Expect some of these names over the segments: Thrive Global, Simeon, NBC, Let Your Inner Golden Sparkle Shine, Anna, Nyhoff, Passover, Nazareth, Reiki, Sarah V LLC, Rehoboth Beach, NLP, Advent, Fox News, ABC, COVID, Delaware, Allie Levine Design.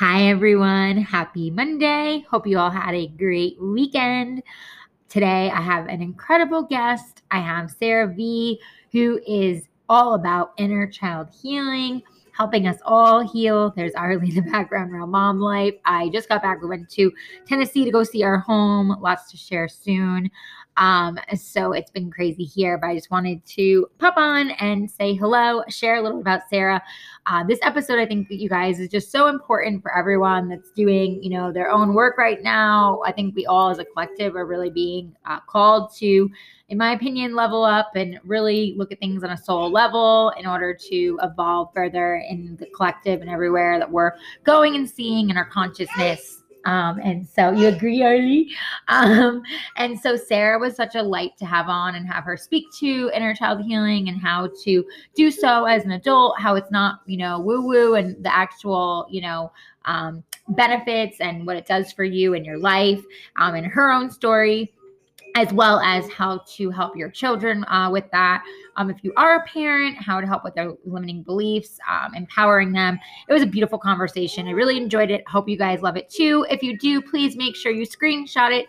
Hi, everyone. Happy Monday. Hope you all had a great weekend. Today, I have an incredible guest. I have Sarah V, who is all about inner child healing, helping us all heal. There's already the background around mom life. I just got back. We went to Tennessee to go see our home. Lots to share soon. So it's been crazy here, but I just wanted to pop on and say hello, share a little bit about Sarah. This episode, I think that you guys is just so important for everyone that's doing, their own work right now. I think we all as a collective are really being called to, in my opinion, level up and really look at things on a soul level in order to evolve further in the collective and everywhere that we're going and seeing in our consciousness. And so you agree, Allie? And so Sarah was such a light to have on and have her speak to inner child healing and how to do so as an adult, how it's not, woo-woo and the actual, benefits and what it does for you in your life, and her own story, as well as how to help your children with that. If you are a parent, how to help with their limiting beliefs, empowering them. It was a beautiful conversation. I really enjoyed it. Hope you guys love it too. If you do, please make sure you screenshot it,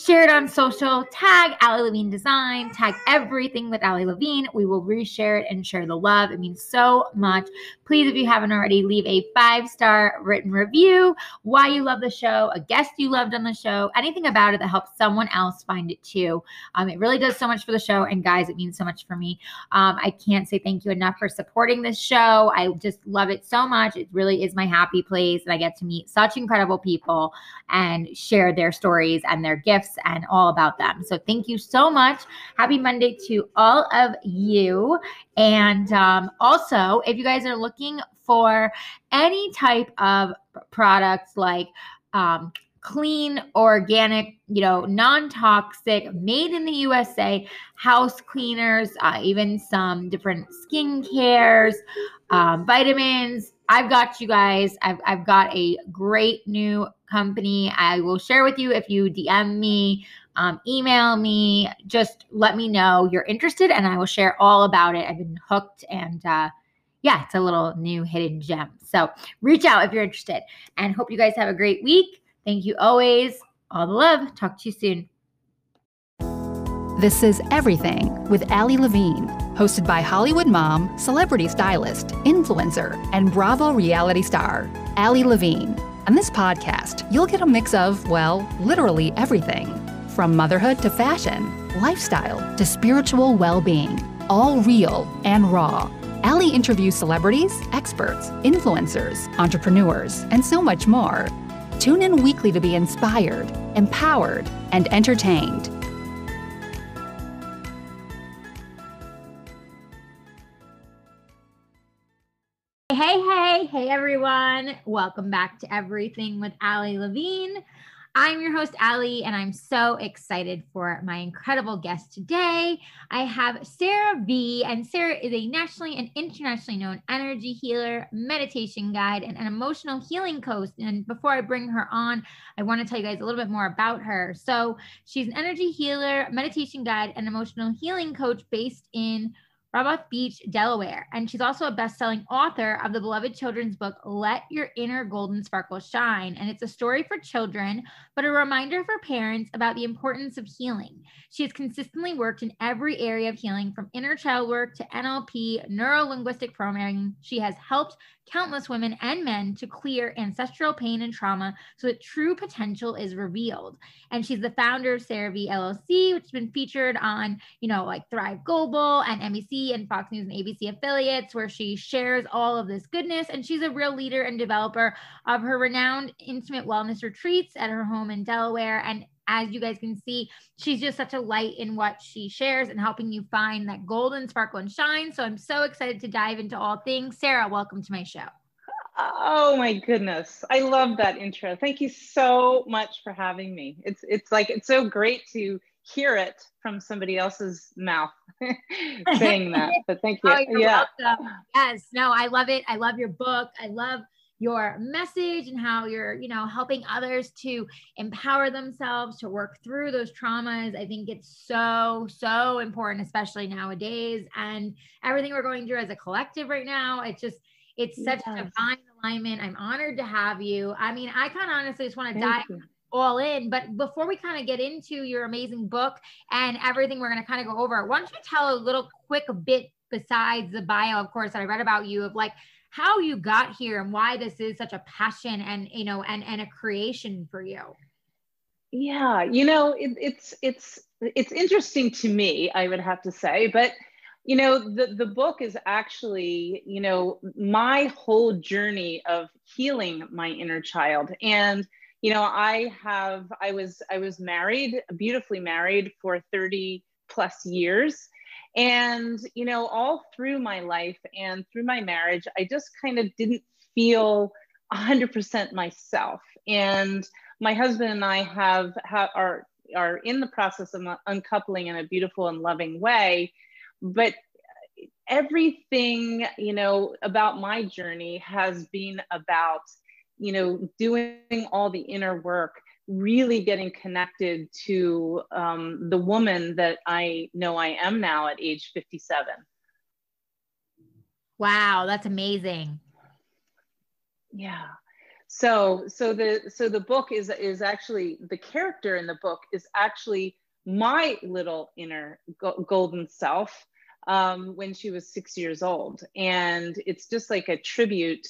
share it on social, tag Allie Levine Design, tag everything with Allie Levine. We will reshare it and share the love. It means so much. Please, if you haven't already, leave a 5-star written review, why you love the show, a guest you loved on the show, anything about it that helps someone else find it too. It really does so much for the show. And guys, it means so much for me. I can't say thank you enough for supporting this show. I just love it so much. It really is my happy place. And I get to meet such incredible people and share their stories and their gifts and all about them. So thank you so much. Happy Monday to all of you. And also, if you guys are looking for any type of products like clean, organic, non-toxic, made in the USA, house cleaners, even some different skin cares, vitamins, I've got you guys. I've got a great new company I will share with you. If you DM me, email me, just let me know you're interested and I will share all about it. I've been hooked and it's a little new hidden gem. So reach out if you're interested and hope you guys have a great week. Thank you always. All the love. Talk to you soon. This is Everything with Allie Levine, hosted by Hollywood mom, celebrity stylist, influencer, and Bravo reality star, Allie Levine. On this podcast, you'll get a mix of, well, literally everything, from motherhood to fashion, lifestyle to spiritual well-being, all real and raw. Allie interviews celebrities, experts, influencers, entrepreneurs, and so much more. Tune in weekly to be inspired, empowered, and entertained. Hey, everyone. Welcome back to Everything with Allie Levine. I'm your host, Allie, and I'm so excited for my incredible guest today. I have Sarah V, and Sarah is a nationally and internationally known energy healer, meditation guide, and an emotional healing coach. And before I bring her on, I want to tell you guys a little bit more about her. So she's an energy healer, meditation guide, and emotional healing coach based in Rehoboth Beach, Delaware. And she's also a best-selling author of the beloved children's book, Let Your Inner Golden Sparkle Shine. And it's a story for children, but a reminder for parents about the importance of healing. She has consistently worked in every area of healing, from inner child work to NLP, neuro-linguistic programming. She has helped countless women and men to clear ancestral pain and trauma so that true potential is revealed. And she's the founder of Sarah V LLC, which has been featured on, Thrive Global and NBC and Fox News and ABC affiliates, where she shares all of this goodness. And she's a real leader and developer of her renowned intimate wellness retreats at her home in Delaware. And as you guys can see, she's just such a light in what she shares and helping you find that golden sparkle and shine. So I'm so excited to dive into all things. Sarah, welcome to my show. Oh my goodness. I love that intro. Thank you so much for having me. It's so great to hear it from somebody else's mouth saying that, but thank you. Oh, you're welcome. Yes. No, I love it. I love your book. I love your message and how you're, helping others to empower themselves to work through those traumas. I think it's so, so important, especially nowadays and everything we're going through as a collective right now. It's just, It's such divine alignment. I'm honored to have you. I mean, I kind of honestly just want to dive all in, but before we kind of get into your amazing book and everything we're going to kind of go over, why don't you tell a little quick bit besides the bio, of course, that I read about you, of like how you got here and why this is such a passion and, you know, and a creation for you. Yeah. You know, it's interesting to me, I would have to say, but you know, the book is actually, you know, my whole journey of healing my inner child. And, you know, I was married, beautifully married for 30 plus years. And, you know, all through my life and through my marriage, I just kind of didn't feel 100% myself. And my husband and I are in the process of uncoupling in a beautiful and loving way. But everything, you know, about my journey has been about, you know, doing all the inner work, really getting connected to the woman that I know I am now at age 57. Wow, that's amazing. Yeah. So the book is actually, the character in the book is actually my little inner golden self when she was 6 years old. And it's just like a tribute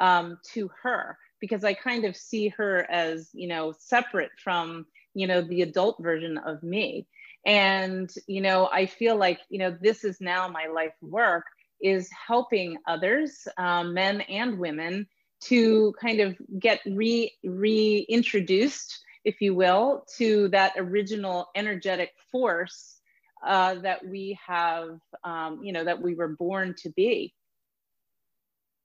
to her, because I kind of see her as, you know, separate from, you know, the adult version of me. And, you know, I feel like, you know, this is now my life work, is helping others, men and women, to kind of get reintroduced, if you will, to that original energetic force that we have, you know, that we were born to be.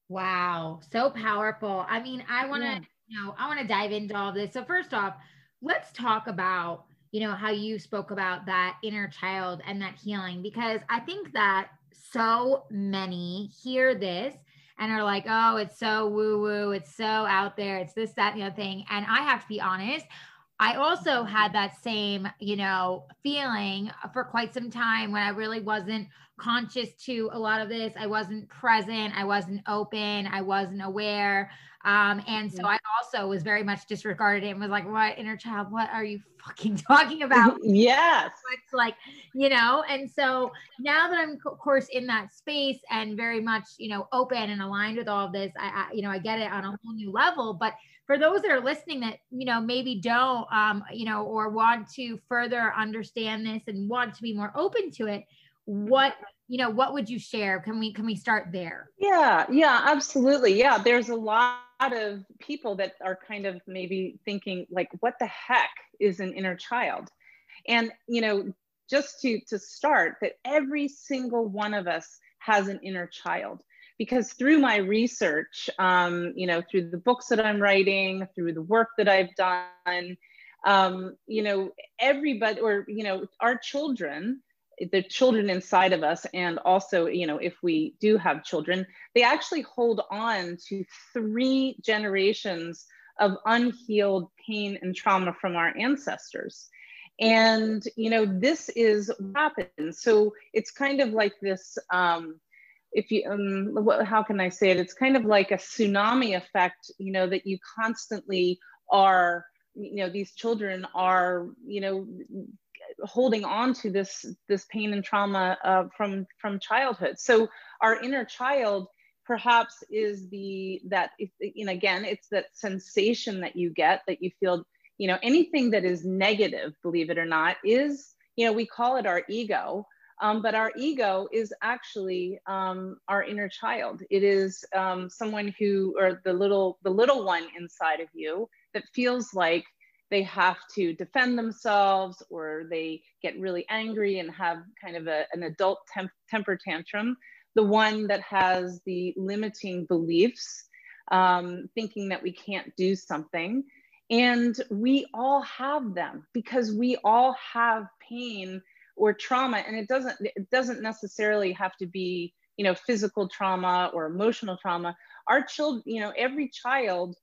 Wow. So powerful. I mean, I want to, you know, I want to dive into all this. So first off, let's talk about, you know, how you spoke about that inner child and that healing, because I think that so many hear this and are like, oh, it's so woo-woo. It's so out there. It's this, that, and the other thing. And I have to be honest, I also had that same, you know, feeling for quite some time when I really wasn't conscious to a lot of this. I wasn't present. I wasn't open. I wasn't aware. And so I also was very much disregarded and was like, what inner child, what are you fucking talking about? Yes. So it's like, you know, and so now that I'm of course in that space and very much, you know, open and aligned with all of this, I you know, I get it on a whole new level. But for those that are listening that, you know, maybe don't, you know, or want to further understand this and want to be more open to it, what, you know, what would you share? Can we start there? Yeah. Yeah, absolutely. Yeah. There's a lot of people that are kind of maybe thinking like, what the heck is an inner child? And, you know, just to start, that every single one of us has an inner child. Because through my research, you know, through the books that I'm writing, through the work that I've done, you know, everybody, or, you know, our children, the children inside of us, and also, you know, if we do have children, they actually hold on to 3 generations of unhealed pain and trauma from our ancestors. And, you know, this is what happens. So it's kind of like this, if you, how can I say it? It's kind of like a tsunami effect, you know, that you constantly are, you know, these children are, you know, holding on to this pain and trauma from childhood. So our inner child perhaps is and again, it's that sensation that you get, that you feel, you know, anything that is negative, believe it or not, is, you know, we call it our ego. But our ego is actually our inner child. It is someone who, or the little one inside of you that feels like they have to defend themselves, or they get really angry and have kind of an adult temper tantrum. The one that has the limiting beliefs, thinking that we can't do something. And we all have them, because we all have pain or trauma, and it doesn't necessarily have to be, you know, physical trauma or emotional trauma. Our children, you know, every child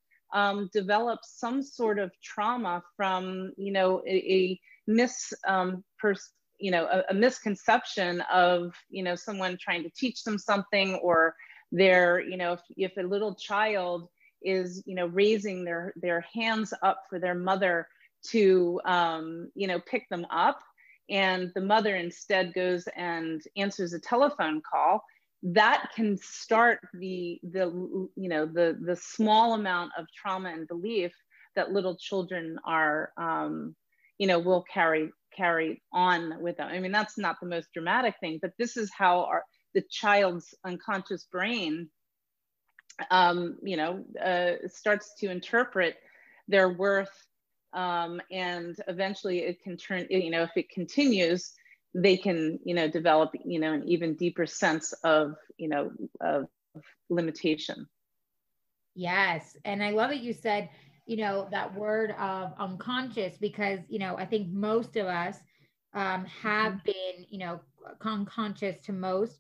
develops some sort of trauma from, you know, a misconception of, you know, someone trying to teach them something, or They're, you know, if a little child is, you know, raising their hands up for their mother to, you know, pick them up, and the mother instead goes and answers a telephone call, that can start the small amount of trauma and belief that little children are, you know, will carry on with them. I mean, that's not the most dramatic thing, but this is how the child's unconscious brain, starts to interpret their worth, and eventually it can turn, you know, if it continues, they can, you know, develop, you know, an even deeper sense of, you know, of limitation. Yes. And I love it. You said, you know, that word of unconscious, because, you know, I think most of us have been, you know, unconscious to most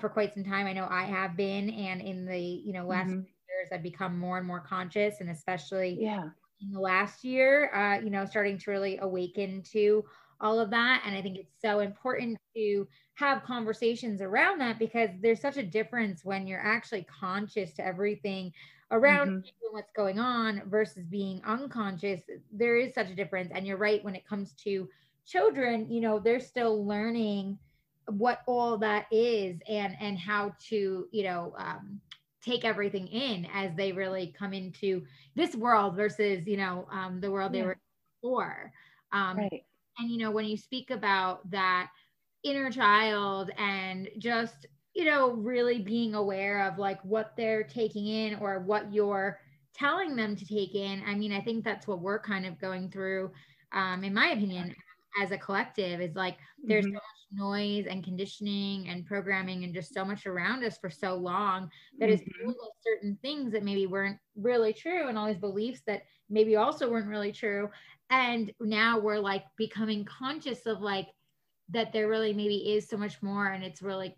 for quite some time. I know I have been, and in the, you know, last few years, I've become more and more conscious, and especially in the last year, you know, starting to really awaken to all of that. And I think it's so important to have conversations around that, because there's such a difference when you're actually conscious to everything around you and what's going on versus being unconscious. There is such a difference. And you're right, when it comes to children, you know, they're still learning what all that is, and how to, you know, take everything in as they really come into this world versus, you know, the world they were before. Right. And, you know, when you speak about that inner child and just, you know, really being aware of like what they're taking in or what you're telling them to take in. I mean, I think that's what we're kind of going through, in my opinion, as a collective, is like, there's so much noise and conditioning and programming and just so much around us for so long that is certain things that maybe weren't really true, and all these beliefs that maybe also weren't really true. And now we're like becoming conscious of like that there really maybe is so much more, and it's really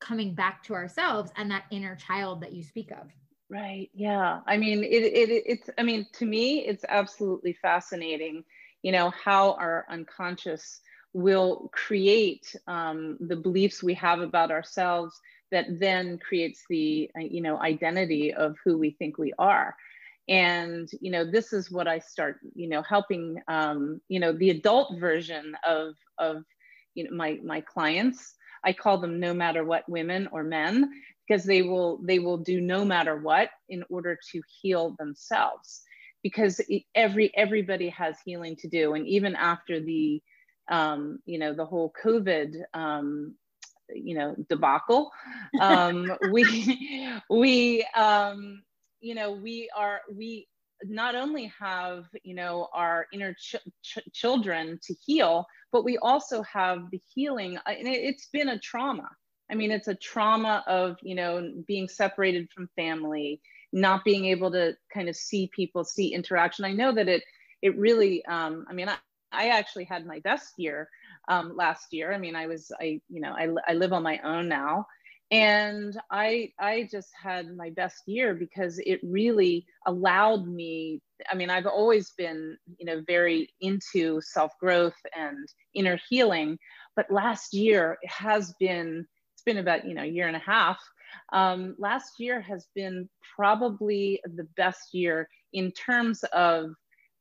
coming back to ourselves and that inner child that you speak of. Right. Yeah. I mean, it's, I mean, to me, it's absolutely fascinating, you know, how our unconscious will create the beliefs we have about ourselves that then creates the, you know, identity of who we think we are. And, you know, this is what I start, you know, helping, you know, the adult version of, you know, my clients. I call them no matter what women or men, because they will do no matter what in order to heal themselves, because everybody has healing to do. And even after the, you know, the whole COVID, you know, debacle, we not only have, you know, our inner children to heal, but we also have the healing. And it's been a trauma. I mean, it's a trauma of, you know, being separated from family, not being able to kind of see people, see interaction. I know that it really, I mean, I actually had my best year last year. I mean, I live on my own now. And I just had my best year because it really allowed me. I mean, I've always been, you know, very into self-growth and inner healing, but last year it's been about, you know, a year and a half. Last year has been probably the best year in terms of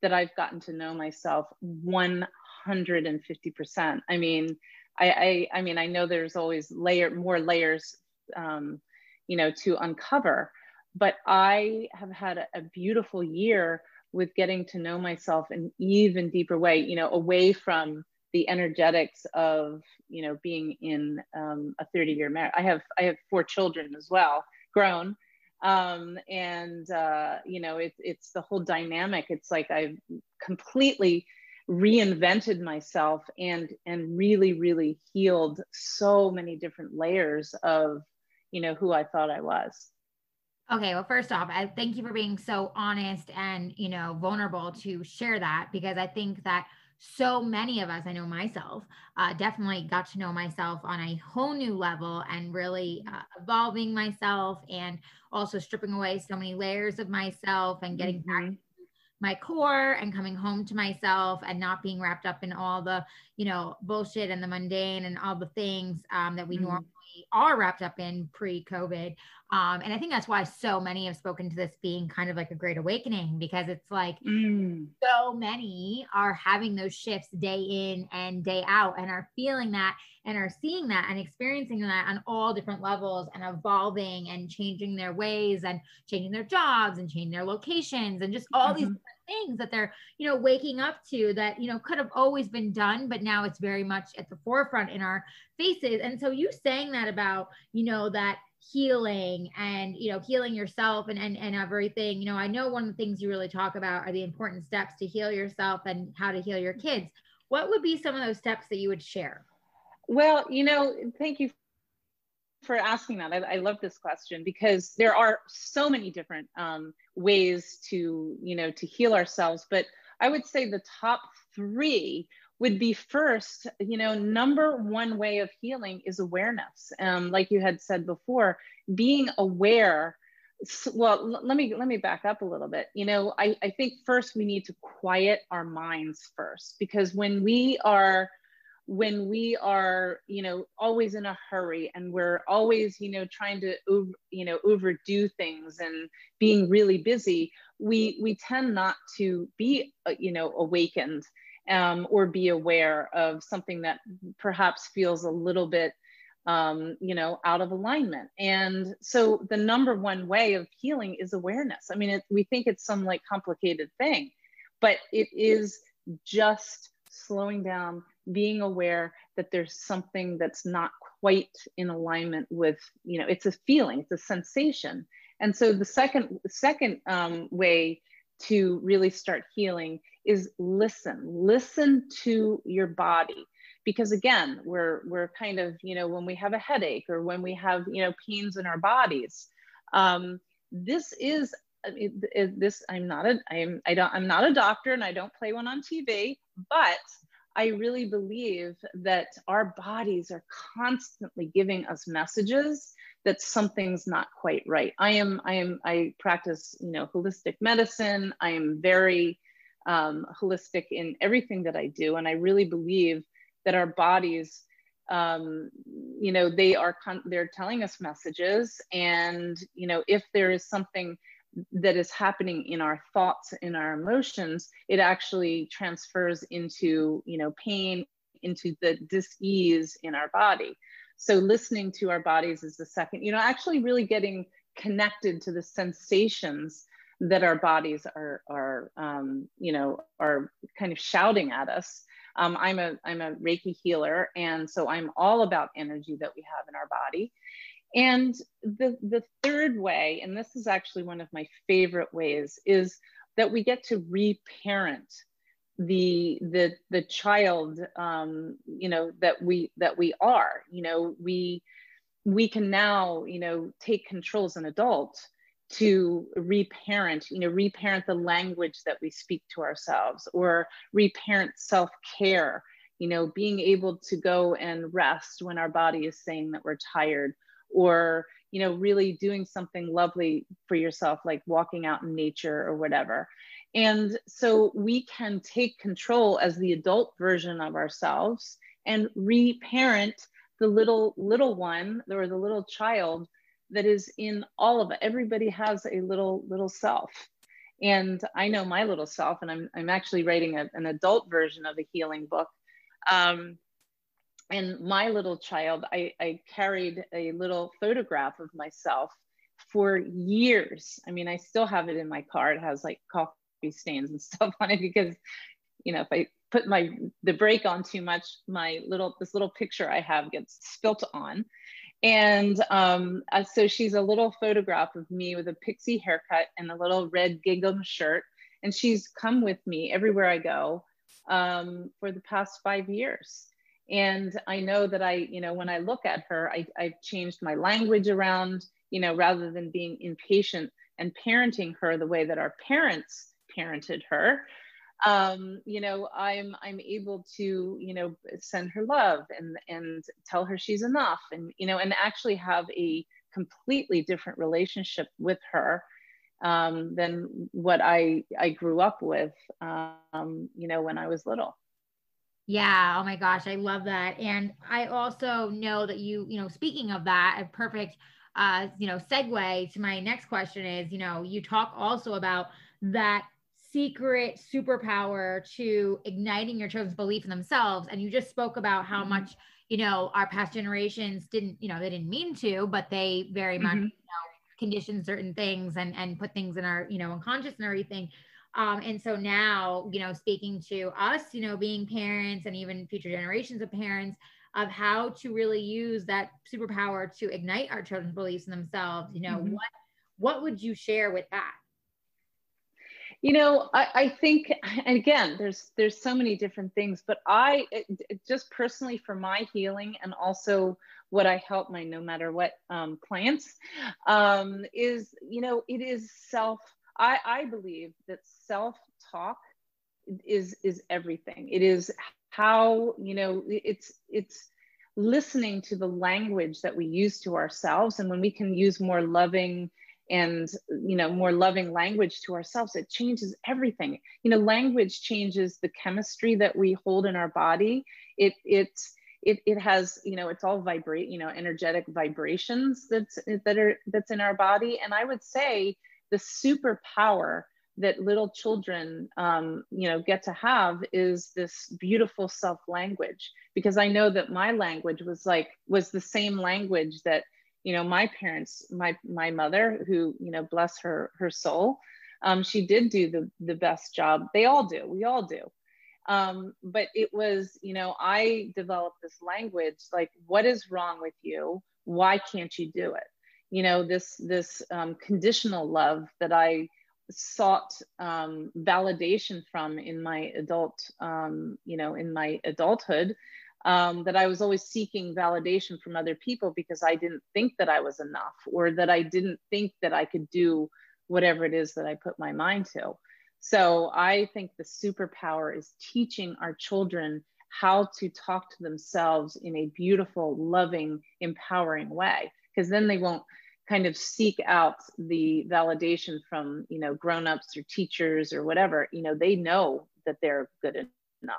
that I've gotten to know myself 150%. I mean, I mean, I know there's always more layers, you know, to uncover, but I have had a beautiful year with getting to know myself in an even deeper way, you know, away from the energetics of, you know, being in a 30-year marriage. I have 4 children as well, grown. You know, it's the whole dynamic. It's like I've completely reinvented myself and really, really healed so many different layers of, you know, who I thought I was. Okay. Well, first off, I thank you for being so honest and, you know, vulnerable to share that, because I think that so many of us, I know myself, definitely got to know myself on a whole new level, and really evolving myself, and also stripping away so many layers of myself and getting back my core and coming home to myself and not being wrapped up in all the, you know, bullshit and the mundane and all the things that we normally are wrapped up in pre-COVID. And I think that's why so many have spoken to this being kind of like a great awakening, because it's like so many are having those shifts day in and day out and are feeling that and are seeing that and experiencing that on all different levels and evolving and changing their ways and changing their jobs and changing their locations and just all these things that they're, you know, waking up to that, you know, could have always been done, but now it's very much at the forefront in our faces. And so you saying that about, you know, that healing and, you know, healing yourself and everything, you know, I know one of the things you really talk about are the important steps to heal yourself and how to heal your kids. What would be some of those steps that you would share? Well, you know, thank you for asking that. I love this question because there are so many different ways to, you know, to heal ourselves. But I would say the top three would be first, you know, number one way of healing is awareness. Like you had said before, being aware. Well, let me back up a little bit. You know, I think first we need to quiet our minds first, because when we are, you know, always in a hurry and we're always, you know, trying to, you know, overdo things and being really busy, we tend not to be, you know, awakened or be aware of something that perhaps feels a little bit, you know, out of alignment. And so the number one way of healing is awareness. I mean, we think it's some like complicated thing, but it is just slowing down, being aware that there's something that's not quite in alignment with, you know, it's a feeling, it's a sensation. And so the second way to really start healing is listen to your body. Because again, we're kind of, you know, when we have a headache or when we have, you know, pains in our bodies, I'm not a doctor and I don't play one on TV, but I really believe that our bodies are constantly giving us messages that something's not quite right. I practice, you know, holistic medicine. I am very holistic in everything that I do. And I really believe that our bodies, you know, they're telling us messages. And, you know, if there is something that is happening in our thoughts, in our emotions, it actually transfers into, you know, pain, into the dis-ease in our body. So listening to our bodies is the second, you know, actually really getting connected to the sensations that our bodies are kind of shouting at us. I'm a Reiki healer. And so I'm all about energy that we have in our body. And the third way, and this is actually one of my favorite ways, is that we get to reparent the child, you know, that we are. You know, we can now, you know, take control as an adult to reparent, you know, reparent the language that we speak to ourselves, or reparent self-care. You know, being able to go and rest when our body is saying that we're tired. Or, you know, really doing something lovely for yourself, like walking out in nature or whatever. And so we can take control as the adult version of ourselves and reparent the little one or the little child that is in all of it. Everybody has a little self. And I know my little self, and I'm actually writing an adult version of a healing book. And my little child, I carried a little photograph of myself for years. I mean, I still have it in my car. It has like coffee stains and stuff on it because, you know, if I put the brake on too much, this little picture I have gets spilt on. And so she's a little photograph of me with a pixie haircut and a little red gingham shirt. And she's come with me everywhere I go for the past 5 years. And I know that you know, when I look at her, I've changed my language around, you know, rather than being impatient and parenting her the way that our parents parented her, you know, I'm able to, you know, send her love and tell her she's enough, and, you know, and actually have a completely different relationship with her than what I grew up with, you know, when I was little. Yeah. Oh my gosh. I love that. And I also know that you speaking of that, a perfect, segue to my next question is, you talk also about that secret superpower to igniting your children's belief in themselves. And you just spoke about how much, our past generations didn't, they didn't mean to, but they very much, conditioned certain things and put things in our, unconscious and everything. And so now, speaking to us, being parents and even future generations of parents of how to really use that superpower to ignite our children's beliefs in themselves, what would you share with that? I think, and again, there's so many different things, but I just personally for my healing and also what I help my no matter what clients is, it is self. I believe that self-talk is everything. It is how, it's listening to the language that we use to ourselves. And when we can use more loving and, more loving language to ourselves, it changes everything. Language changes the chemistry that we hold in our body. It has, it's all energetic vibrations that's in our body. And I would say, the superpower that little children, get to have is this beautiful self language, because I know that my language was the same language that, my parents, my mother, who, bless her soul, she did do the best job. They all do. We all do. But it was, I developed this language, like, what is wrong with you? Why can't you do it? This conditional love that I sought validation from in my adulthood, that I was always seeking validation from other people because I didn't think that I was enough, or that I didn't think that I could do whatever it is that I put my mind to. So I think the superpower is teaching our children how to talk to themselves in a beautiful, loving, empowering way. Because then they won't kind of seek out the validation from, grownups or teachers or whatever. They know that they're good enough.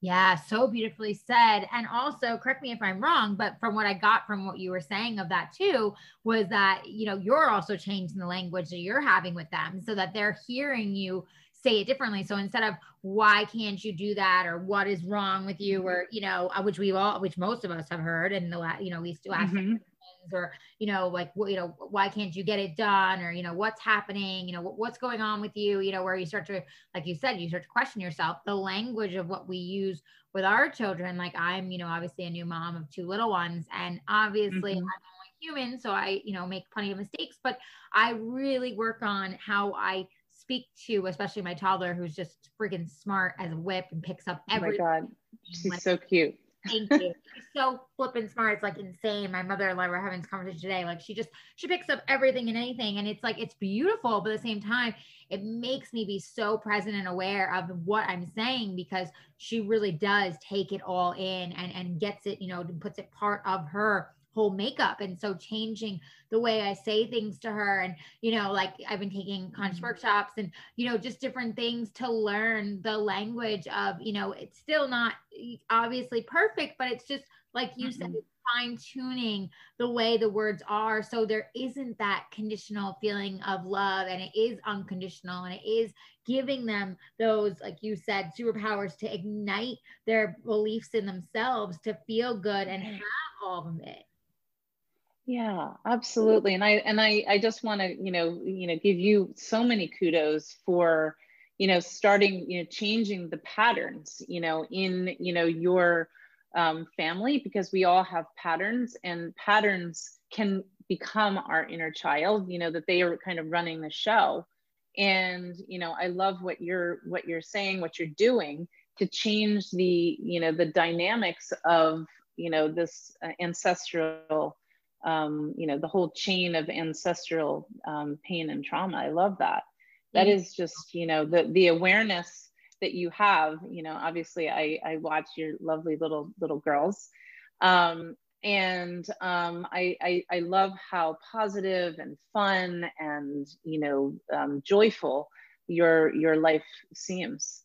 Yeah, so beautifully said. And also, correct me if I'm wrong, but from what I got from what you were saying of that too, was that, you're also changing the language that you're having with them so that they're hearing you say it differently. So instead of why can't you do that, or what is wrong with you, or, which most of us have heard in the at least 2 hours. Or, why can't you get it done? Or, what's happening? What's going on with you? Where you start to, like you said, you start to question yourself. The language of what we use with our children. Like I'm, obviously a new mom of 2 little ones, and obviously I'm only human. So I, make plenty of mistakes, but I really work on how I speak to, especially my toddler, who's just freaking smart as a whip and picks up everything. Oh my God, she's so cute. Thank you. She's so flipping smart. It's like insane. My mother and I were having this conversation today. Like she picks up everything and anything. And it's like, it's beautiful. But at the same time, it makes me be so present and aware of what I'm saying, because she really does take it all in and gets it, puts it part of her whole makeup. And so changing the way I say things to her, and, like I've been taking conscious workshops and, just different things to learn the language of, it's still not obviously perfect, but it's just like you said, fine tuning the way the words are. So there isn't that conditional feeling of love, and it is unconditional, and it is giving them those, like you said, superpowers to ignite their beliefs in themselves, to feel good and have all of it. Yeah, absolutely. And I just want to, give you so many kudos for, starting, changing the patterns, in, your family, because we all have patterns, and patterns can become our inner child, that they are kind of running the show. And, I love what you're saying, what you're doing to change the, the dynamics of, this ancestral, the whole chain of ancestral pain and trauma. I love that. That is just, the awareness that you have. Obviously, I watch your lovely little girls, and I love how positive and fun and joyful your life seems.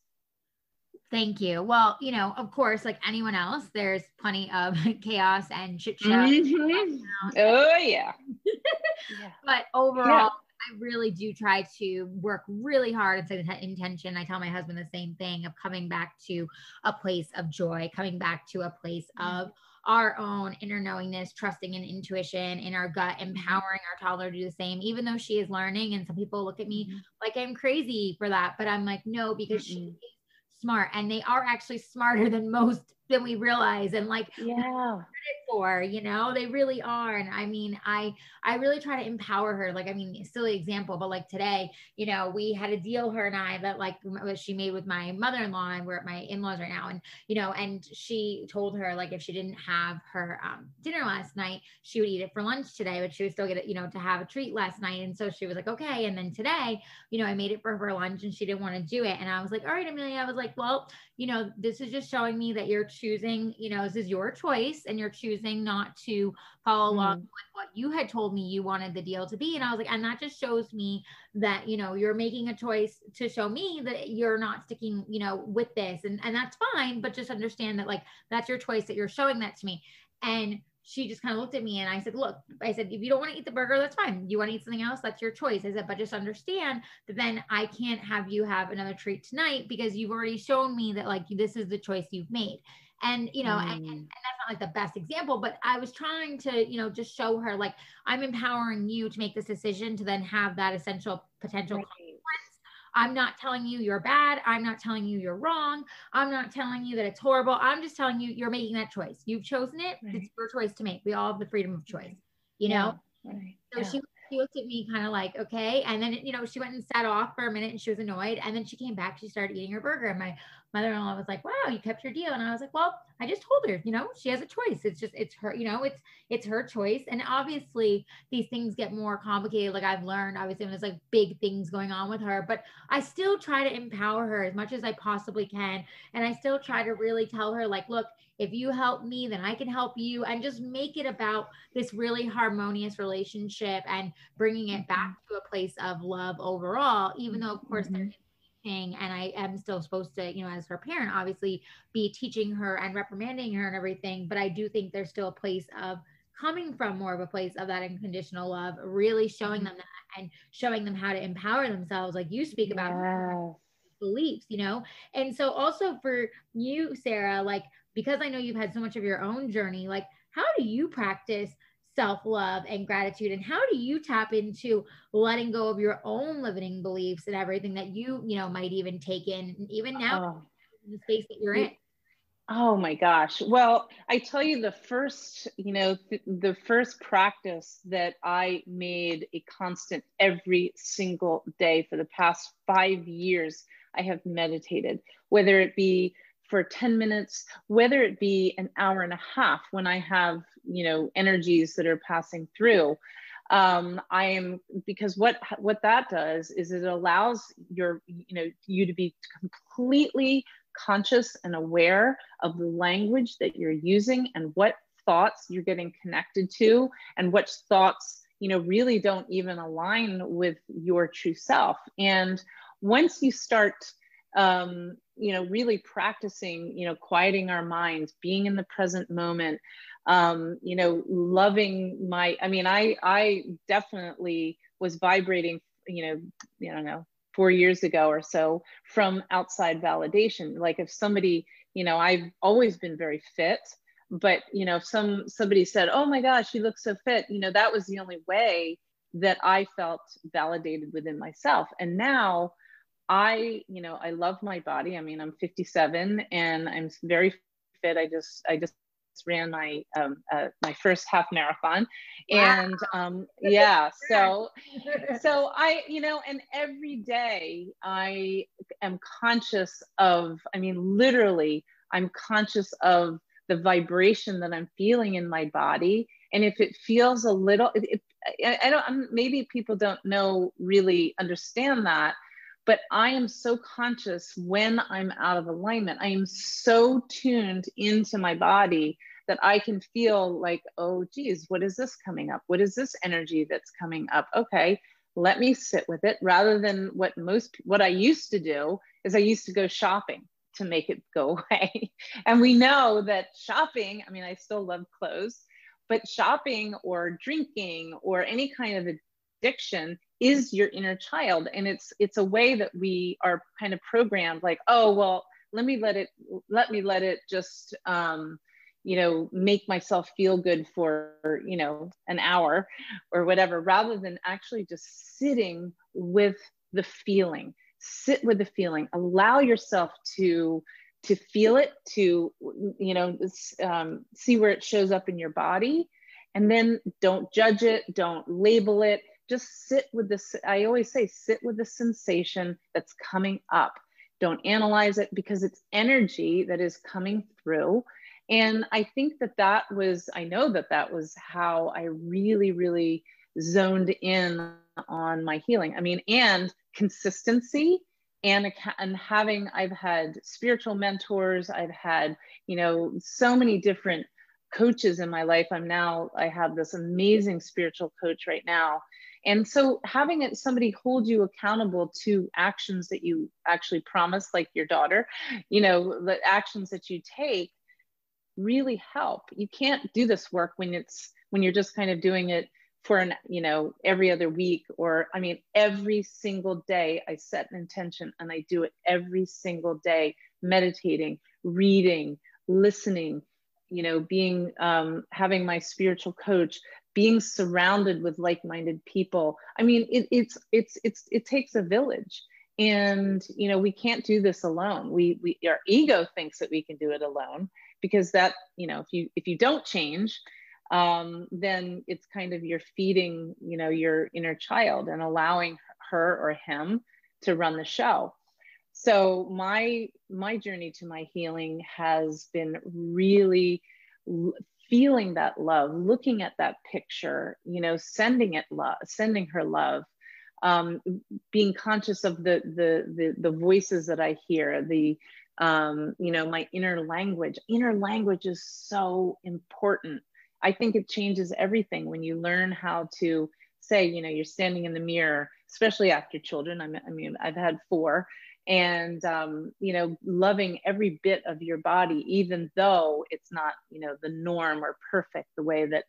Thank you. Well, you know, of course, like anyone else, there's plenty of chaos and shit show. Mm-hmm. Oh, yeah. Yeah. But overall, yeah. I really do try to work really hard and set the intention. I tell my husband the same thing of coming back to a place of joy, coming back to a place of our own inner knowingness, trusting in intuition, in our gut, empowering our toddler to do the same, even though she is learning. And some people look at me like I'm crazy for that, but I'm like, no, because she is smart, and they are actually smarter than most, than we realize. And like, yeah, for, you know, they really are. And I mean, I really try to empower her. Like, I mean, silly example, but like today, you know, we had a deal, her and I, that like what she made with my mother-in-law, and we're at my in-laws right now. And, you know, and she told her, like, if she didn't have her dinner last night, she would eat it for lunch today, but she would still get it, you know, to have a treat last night. And so she was like, okay. And then today, you know, I made it for her lunch and she didn't want to do it. And I was like, all right, Amelia, I was like, well, you know, this is just showing me that you're choosing, you know, this is your choice and you're choosing not to follow along with what you had told me you wanted the deal to be. And I was like, and that just shows me that, you know, you're making a choice to show me that you're not sticking, you know, with this, and that's fine, but just understand that like, that's your choice, that you're showing that to me. And she just kind of looked at me and I said, look, I said, if you don't want to eat the burger, that's fine. You want to eat something else? That's your choice. I said, but just understand that then I can't have you have another treat tonight because you've already shown me that like, this is the choice you've made. And, you know, and that's not like the best example, but I was trying to, you know, just show her, like, I'm empowering you to make this decision to then have that essential potential consequence. I'm not telling you you're bad. I'm not telling you you're wrong. I'm not telling you that it's horrible. I'm just telling you, you're making that choice. You've chosen it. Right. It's your choice to make. We all have the freedom of choice, you know? Right. So she looked at me kind of like, okay. And then, you know, she went and sat off for a minute and she was annoyed. And then she came back, she started eating her burger. And my mother-in-law was like, wow, you kept your deal. And I was like, well, I just told her, you know, she has a choice. It's just, it's her, you know, it's her choice. And obviously these things get more complicated. Like I've learned, obviously, when there's like big things going on with her, but I still try to empower her as much as I possibly can. And I still try to really tell her like, look, if you help me, then I can help you, and just make it about this really harmonious relationship and bringing it back to a place of love overall, even though of course they're and I am still supposed to, you know, as her parent, obviously be teaching her and reprimanding her and everything. But I do think there's still a place of coming from more of a place of that unconditional love, really showing them that and showing them how to empower themselves. Like you speak about beliefs, you know? And so also for you, Sarah, like, because I know you've had so much of your own journey, like how do you practice self-love and gratitude, and how do you tap into letting go of your own limiting beliefs and everything that you know might even take in even now in the space that you're in? Oh my gosh. Well, I tell you, the first, you know, the first practice that I made a constant every single day for the past 5 years, I have meditated, whether it be for 10 minutes, whether it be an hour and a half, when I have, you know, energies that are passing through. I am, because what that does is it allows your, you know, you to be completely conscious and aware of the language that you're using and what thoughts you're getting connected to and which thoughts, you know, really don't even align with your true self. And once you start, you know, really practicing, you know, quieting our minds, being in the present moment, you know, loving my, I mean, I definitely was vibrating, you know, 4 years ago or so from outside validation. Like if somebody, you know, I've always been very fit, but, you know, if somebody said, oh my gosh, you look so fit, you know, that was the only way that I felt validated within myself. And now you know, I love my body. I mean, I'm 57 and I'm very fit. I just ran my, my first half marathon. And, yeah, so I, you know, and every day I am conscious of, I mean, literally I'm conscious of the vibration that I'm feeling in my body. And if it feels a little, maybe people don't know, really understand that, but I am so conscious when I'm out of alignment. I am so tuned into my body that I can feel like, oh geez, what is this coming up? What is this energy that's coming up? Okay, let me sit with it, rather than what I used to do is I used to go shopping. to make it go away. And we know that shopping, I mean, I still love clothes, but shopping or drinking or any kind of addiction is your inner child. And it's a way that we are kind of programmed like, oh, well, let me let it just, you know, make myself feel good for, you know, an hour or whatever, rather than actually just sitting with the feeling. Sit with the feeling, allow yourself to feel it, to, you know, see where it shows up in your body, and then don't judge it, don't label it, just sit with this. I always say, sit with the sensation that's coming up. Don't analyze it, because it's energy that is coming through. And I think that that was, I know that that was how I really, really zoned in on my healing. I mean, and consistency, and having, I've had spiritual mentors, I've had, you know, so many different coaches in my life. I have this amazing spiritual coach right now. And so having somebody hold you accountable to actions that you actually promise, like your daughter, you know, the actions that you take really help. You can't do this work when you're just kind of doing it for an, you know, every other week, or, I mean, every single day I set an intention and I do it every single day, meditating, reading, listening, you know, being, having my spiritual coach, being surrounded with like-minded people. I mean, it takes a village, and, you know, we can't do this alone. Our ego thinks that we can do it alone, because that, you know, if you don't change, then it's kind of, you're feeding, you know, your inner child and allowing her or him to run the show. So my journey to my healing has been really feeling that love, looking at that picture, you know, sending her love, being conscious of the voices that I hear, you know, my inner language. Inner language is so important. I think it changes everything when you learn how to say, you know, you're standing in the mirror, especially after children. I mean, I've had 4, and, you know, loving every bit of your body, even though it's not, you know, the norm or perfect the way that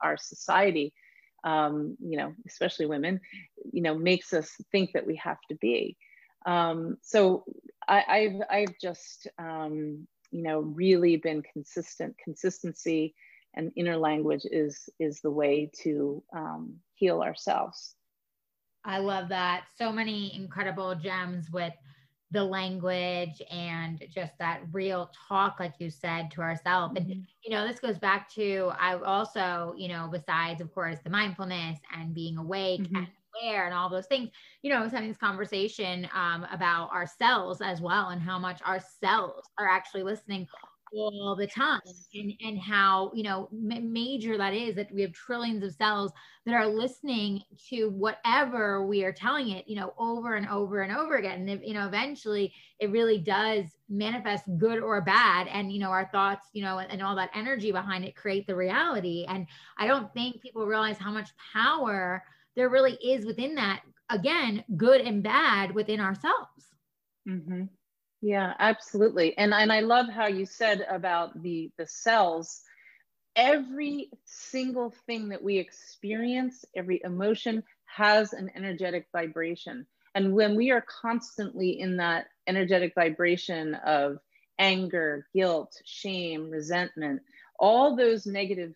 our society, you know, especially women, you know, makes us think that we have to be. So I've just, you know, really been consistent. Consistency and inner language is the way to heal ourselves. I love that. So many incredible gems with the language and just that real talk, like you said, to ourselves. Mm-hmm. And, you know, this goes back to, I also, you know, besides, of course, the mindfulness and being awake, mm-hmm. and aware and all those things, you know, I was having this conversation about ourselves as well, and how much ourselves are actually listening all the time, and how, you know, major that is, that we have trillions of cells that are listening to whatever we are telling it, you know, over and over and over again. And, you know, eventually it really does manifest, good or bad. And, you know, our thoughts, you know, and all that energy behind it create the reality. And I don't think people realize how much power there really is within that, again, good and bad within ourselves. Mm-hmm. Yeah, absolutely. And I love how you said about the cells. Every single thing that we experience, every emotion has an energetic vibration. And when we are constantly in that energetic vibration of anger, guilt, shame, resentment, all those negative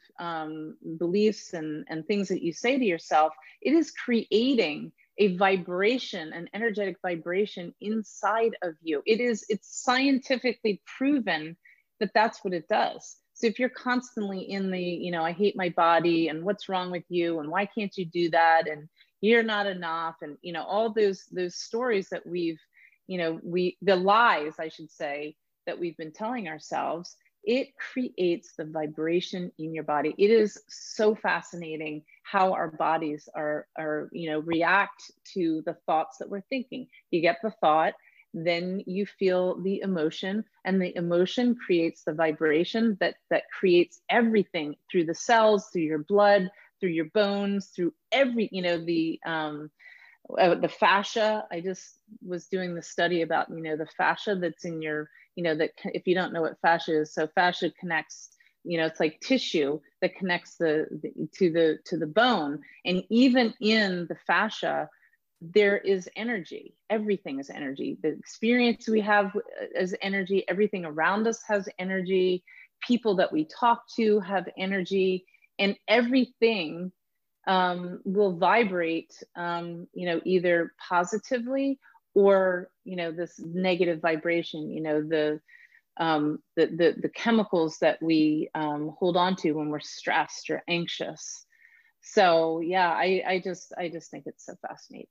beliefs and things that you say to yourself, it is creating a vibration, an energetic vibration inside of you. It's scientifically proven that that's what it does. So if you're constantly in the, you know, I hate my body, and what's wrong with you, and why can't you do that, and you're not enough, and, you know, all those stories that we've, you know, the lies, I should say, that we've been telling ourselves, it creates the vibration in your body. It is so fascinating how our bodies are, you know, react to the thoughts that we're thinking. You get the thought, then you feel the emotion, and the emotion creates the vibration that creates everything through the cells, through your blood, through your bones, through every, you know, the fascia. I just was doing the study about, you know, the fascia that's in your, you know, that if you don't know what fascia is, so fascia connects, you know, it's like tissue that connects to the bone. And even in the fascia, there is energy. Everything is energy. The experience we have is energy. Everything around us has energy. People that we talk to have energy, and everything will vibrate, you know, either positively or, you know, this negative vibration, you know, the chemicals that we hold on to when we're stressed or anxious. So yeah, I just think it's so fascinating.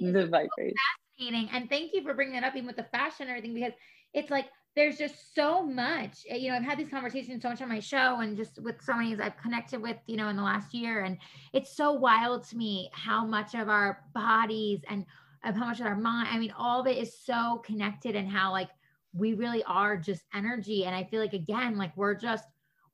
The vibration. So fascinating, and thank you for bringing that up, even with the fashion and everything, because it's like there's just so much. You know, I've had these conversations so much on my show, and just with so many I've connected with, you know, in the last year, and it's so wild to me how much of our bodies and of how much of our mind, I mean, all of it is so connected, and how like we really are just energy. And I feel like, again, like we're just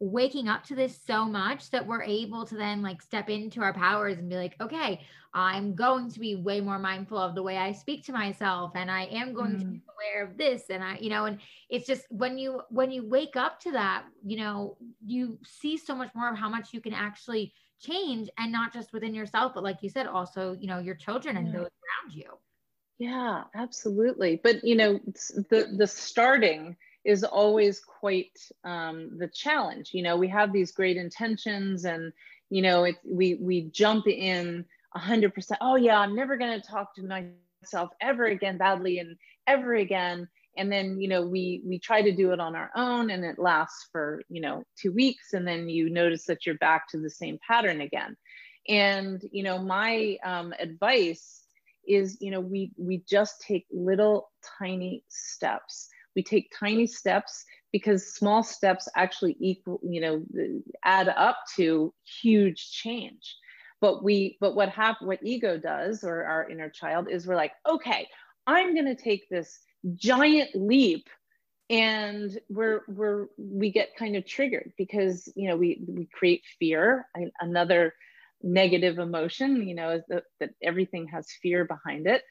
waking up to this so much that we're able to then like step into our powers and be like, okay, I'm going to be way more mindful of the way I speak to myself, and I am going to be aware of this, and I, you know, and it's just when you wake up to that, you know, you see so much more of how much you can actually change, and not just within yourself, but like you said, also, you know, your children and those around you. Yeah, absolutely. But you know, the starting is always quite the challenge. You know, we have these great intentions, and you know, we jump in 100%. Oh yeah, I'm never going to talk to myself ever again badly, and ever again. And then, you know, we try to do it on our own, and it lasts for, you know, 2 weeks, and then you notice that you're back to the same pattern again. And you know, my advice is, you know, we just take little tiny steps. We take tiny steps, because small steps actually equal, you know, add up to huge change. But what ego does, or our inner child, is we're like, okay, I'm going to take this giant leap. And we get kind of triggered, because, you know, we create fear, another negative emotion, you know, that everything has fear behind it.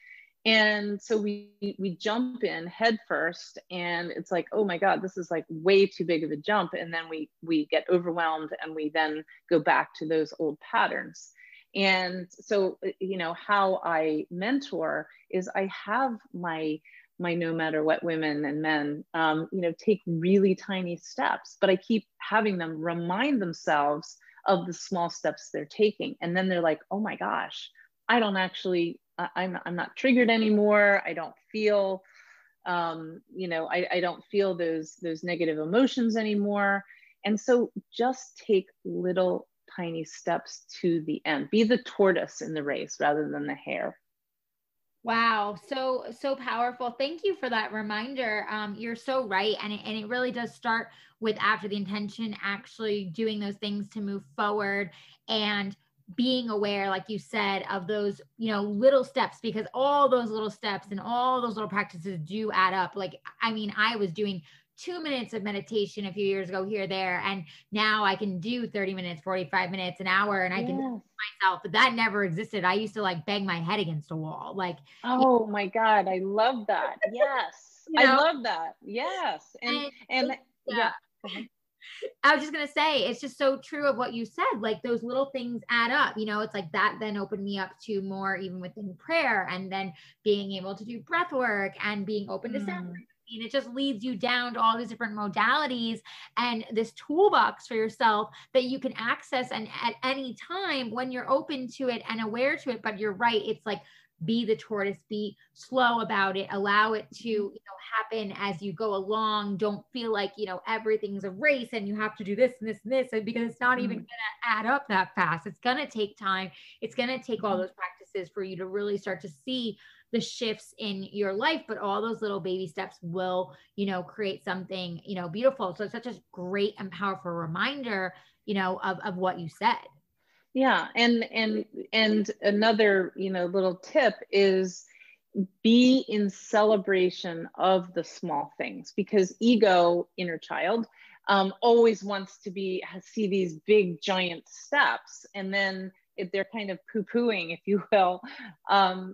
And so we jump in head first, and it's like, oh my God, this is like way too big of a jump. And then we get overwhelmed, and we then go back to those old patterns. And so, you know, how I mentor is I have my no matter what women and men, you know, take really tiny steps, but I keep having them remind themselves of the small steps they're taking. And then they're like, oh my gosh, I don't actually, I'm not triggered anymore. I don't feel, you know, I don't feel those negative emotions anymore. And so just take little tiny steps to the end. Be the tortoise in the race rather than the hare. Wow. So powerful. Thank you for that reminder. You're so right. And it really does start with, after the intention, actually doing those things to move forward, and being aware, like you said, of those, you know, little steps, because all those little steps and all those little practices do add up. Like, I mean, I was doing 2 minutes of meditation a few years ago here, there, and now I can do 30 minutes, 45 minutes, an hour, and I can do myself, but that never existed. I used to like bang my head against a wall. Like, oh my God, I love that. Yes. You know? I love that. Yes. And yeah. I was just going to say, it's just so true of what you said, like those little things add up, you know, it's like that then opened me up to more, even within prayer, and then being able to do breath work, and being open to sound. And it just leads you down to all these different modalities and this toolbox for yourself that you can access, and at any time when you're open to it and aware to it. But you're right. It's like, be the tortoise, be slow about it, allow it to, you know, happen as you go along. Don't feel like, you know, everything's a race and you have to do this and this and this, because it's not even going to add up that fast. It's going to take time. It's going to take all those practices for you to really start to see the shifts in your life, but all those little baby steps will, you know, create something, you know, beautiful. So it's such a great and powerful reminder, you know, of what you said. Yeah. And another, you know, little tip is, be in celebration of the small things, because ego, inner child, always wants to see these big giant steps. And then they're kind of poo-pooing, if you will,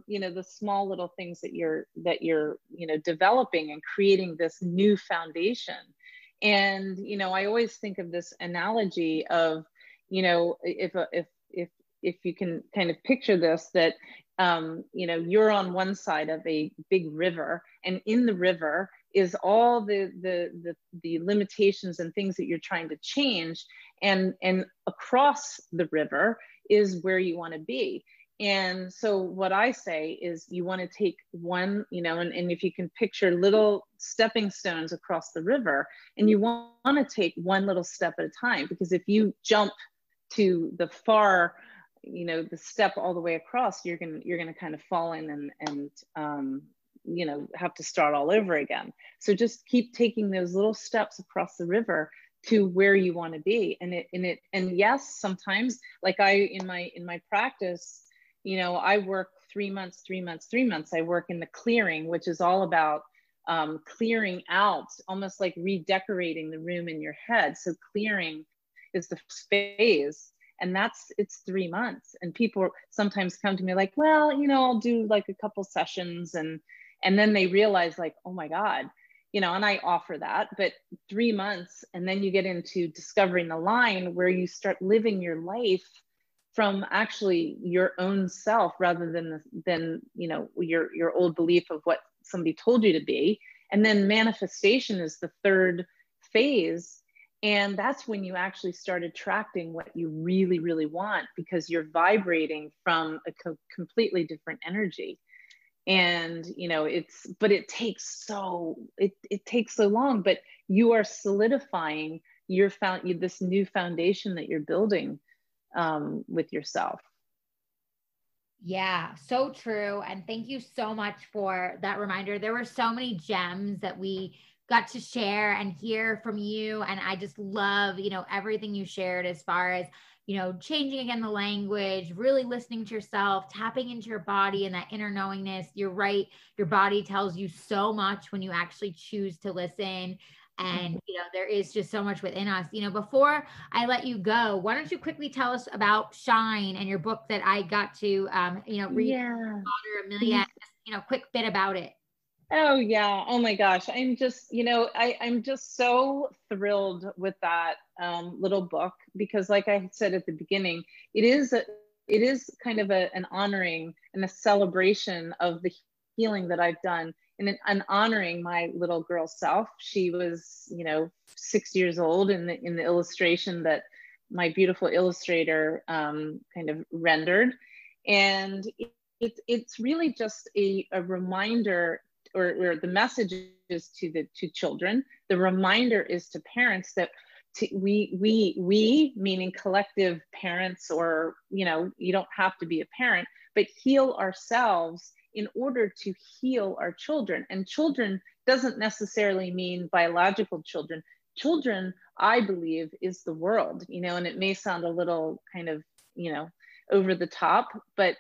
you know, the small little things that you're, you know, developing and creating this new foundation. And, you know, I always think of this analogy of, you know, if you can kind of picture this, that, you know, you're on one side of a big river, and in the river is all the limitations and things that you're trying to change. And across the river is where you want to be. And so what I say is you want to take one, you know, and if you can picture little stepping stones across the river, and you want to take one little step at a time, because if you jump to the far, you know, the step all the way across, you're going to kind of fall in and you know, have to start all over again. So just keep taking those little steps across the river to where you want to be. And yes, sometimes, like I, in my practice, you know, I work 3 months, 3 months, 3 months. I work in the clearing, which is all about clearing out, almost like redecorating the room in your head. So clearing is the phase, and it's 3 months. And people sometimes come to me like, well, you know, I'll do like a couple sessions, and then they realize like, oh my God, you know, and I offer that, but 3 months, and then you get into discovering the line where you start living your life from actually your own self, rather than you know, your old belief of what somebody told you to be. And then manifestation is the third phase, and that's when you actually start attracting what you really, really want, because you're vibrating from a completely different energy. And, you know, it takes so long, but you are solidifying this new foundation that you're building with yourself. Yeah, so true. And thank you so much for that reminder. There were so many gems that we got to share and hear from you. And I just love, you know, everything you shared as far as, you know, changing again the language, really listening to yourself, tapping into your body and that inner knowingness. You're right. Your body tells you so much when you actually choose to listen. And, you know, there is just so much within us. You know, before I let you go, why don't you quickly tell us about Shine and your book that I got to, you know, read. Yeah. Amelia, you know, quick bit about it. Oh, yeah. Oh, my gosh. I'm just, you know, I'm just so thrilled with that little book, because like I said at the beginning, it is kind of an honoring and a celebration of the healing that I've done, and an honoring my little girl self. She was, you know, 6 years old in the illustration that my beautiful illustrator kind of rendered. And it's really just a reminder, or the message is to children. The reminder is to parents that we, meaning collective parents, or, you know, you don't have to be a parent, but heal ourselves in order to heal our children. And children doesn't necessarily mean biological children. Children, I believe, is the world, you know, and it may sound a little kind of, you know, over the top, but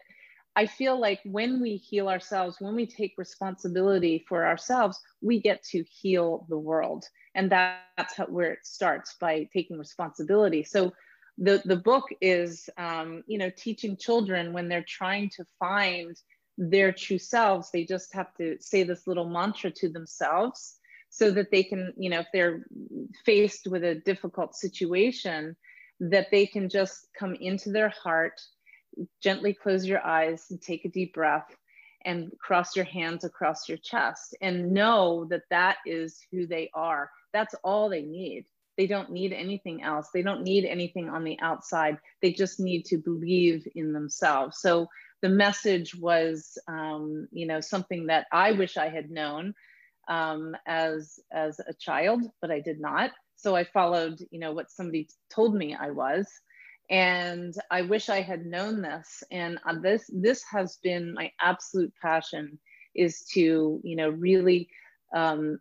I feel like when we heal ourselves, when we take responsibility for ourselves, we get to heal the world. And that's where it starts, by taking responsibility. So the book is, you know, teaching children when they're trying to find their true selves, they just have to say this little mantra to themselves, so that they can, you know, if they're faced with a difficult situation, that they can just come into their heart, gently close your eyes and take a deep breath, and cross your hands across your chest, and know that that is who they are. That's all they need. They don't need anything else. They don't need anything on the outside. They just need to believe in themselves. So the message was, you know, something that I wish I had known as a child, but I did not. So I followed, you know, what somebody told me I was. And I wish I had known this. And this has been my absolute passion, is to, you know, really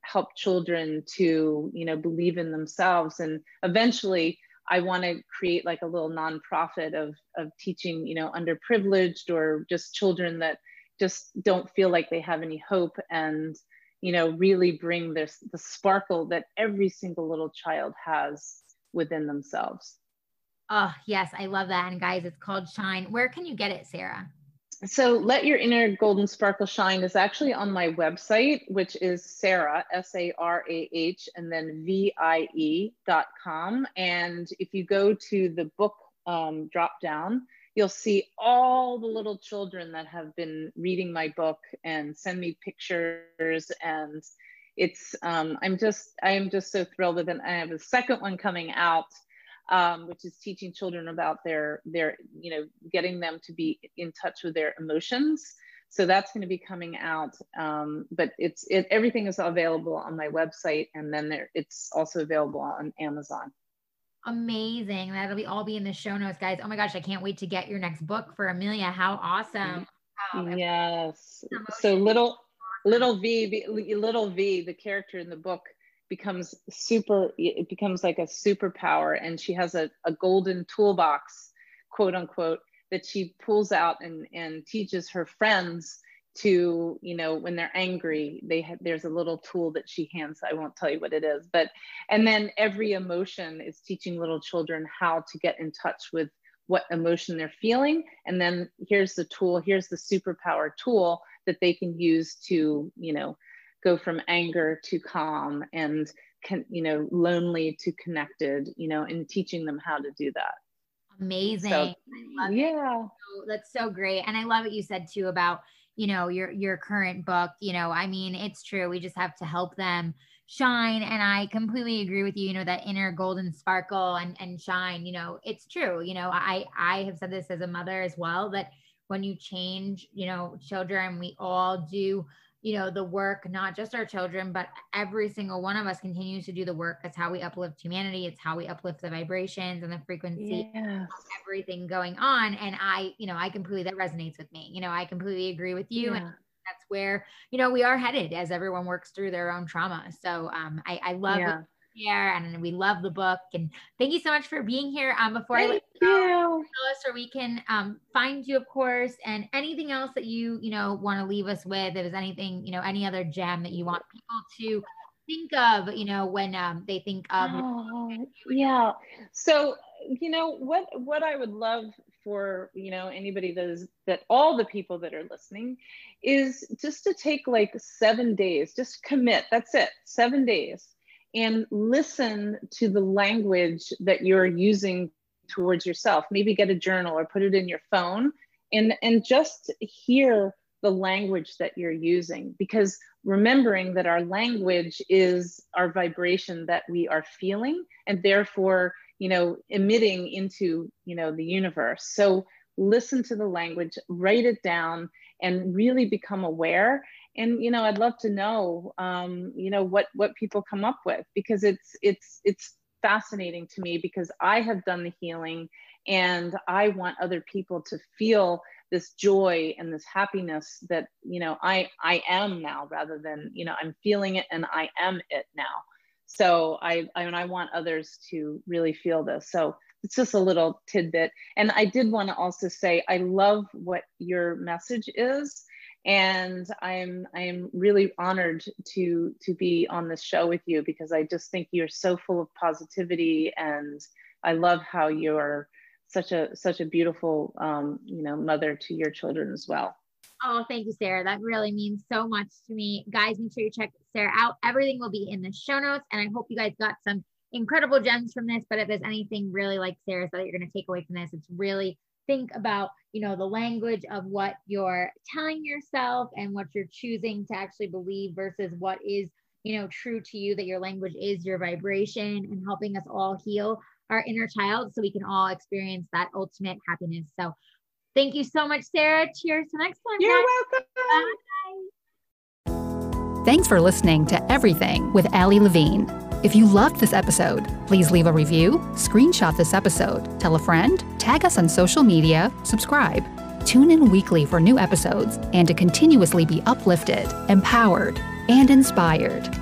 help children to, you know, believe in themselves. And eventually I want to create like a little nonprofit of teaching, you know, underprivileged, or just children that just don't feel like they have any hope, and, you know, really bring the sparkle that every single little child has within themselves. Oh, yes. I love that. And guys, it's called Shine. Where can you get it, Sarah? So Let Your Inner Golden Sparkle Shine is actually on my website, which is Sarah, S-A-R-A-H, and then V-I-E.com. And if you go to the book drop down, you'll see all the little children that have been reading my book and send me pictures. And it's, I am just so thrilled with it. I have a second one coming out, which is teaching children about their, you know, getting them to be in touch with their emotions. So that's going to be coming out. But everything is available on my website, and then it's also available on Amazon. Amazing. That'll be all be in the show notes, guys. Oh my gosh, I can't wait to get your next book for Amelia. How awesome. Wow. Yes. So little V, the character in the book, it becomes like a superpower, and she has a golden toolbox, quote unquote, that she pulls out and teaches her friends to, you know, when they're angry, there's a little tool that she hands. I won't tell you what it is, but, and then every emotion is teaching little children how to get in touch with what emotion they're feeling. And then here's the tool, here's the superpower tool that they can use to, you know, go from anger to calm and lonely to connected, you know, and teaching them how to do that. Amazing. So, I love yeah. It. That's so great. And I love what you said too about, you know, your current book, you know, I mean, it's true. We just have to help them shine. And I completely agree with you, you know, that inner golden sparkle and shine, you know, it's true. You know, I have said this as a mother as well, that when you change, you know, children, we all do, you know, the work, not just our children, but every single one of us continues to do the work. That's how we uplift humanity. It's how we uplift the vibrations and the frequency, yes. Everything going on. And I completely, that resonates with me. You know, I completely agree with you. Yeah. And that's where, you know, we are headed as everyone works through their own trauma. So I love you here, and we love the book. And thank you so much for being here. Before I let you go, tell us where we can find you, of course, and anything else that you know, want to leave us with. If there's anything, you know, any other gem that you want people to think of, you know, when they think of. Oh, yeah. So, you know, what I would love for, you know, anybody that all the people that are listening is just to take like 7 days, just commit. That's it. 7 days. And listen to the language that you're using towards yourself. Maybe get a journal or put it in your phone and just hear the language that you're using, because remembering that our language is our vibration that we are feeling and therefore, you know, emitting into, you know, the universe. So listen to the language, write it down, and really become aware. And, you know, I'd love to know, you know, what people come up with, because it's fascinating to me, because I have done the healing and I want other people to feel this joy and this happiness that, you know, I am now, rather than, you know, I'm feeling it and I am it now. So I want others to really feel this. So it's just a little tidbit. And I did want to also say, I love what your message is. And I am really honored to be on this show with you, because I just think you're so full of positivity, and I love how you're such a beautiful, you know, mother to your children as well. Oh, thank you, Sarah. That really means so much to me. Guys, make sure you check Sarah out. Everything will be in the show notes, and I hope you guys got some incredible gems from this. But if there's anything really, like Sarah said, that you're going to take away from this, it's really think about, you know, the language of what you're telling yourself and what you're choosing to actually believe versus what is, you know, true to you, that your language is your vibration, and helping us all heal our inner child so we can all experience that ultimate happiness. So thank you so much, Sarah. Cheers to next time. You're welcome. Bye. Thanks for listening to Everything with Allie Levine. If you loved this episode, please leave a review, screenshot this episode, tell a friend, tag us on social media, subscribe. Tune in weekly for new episodes and to continuously be uplifted, empowered, and inspired.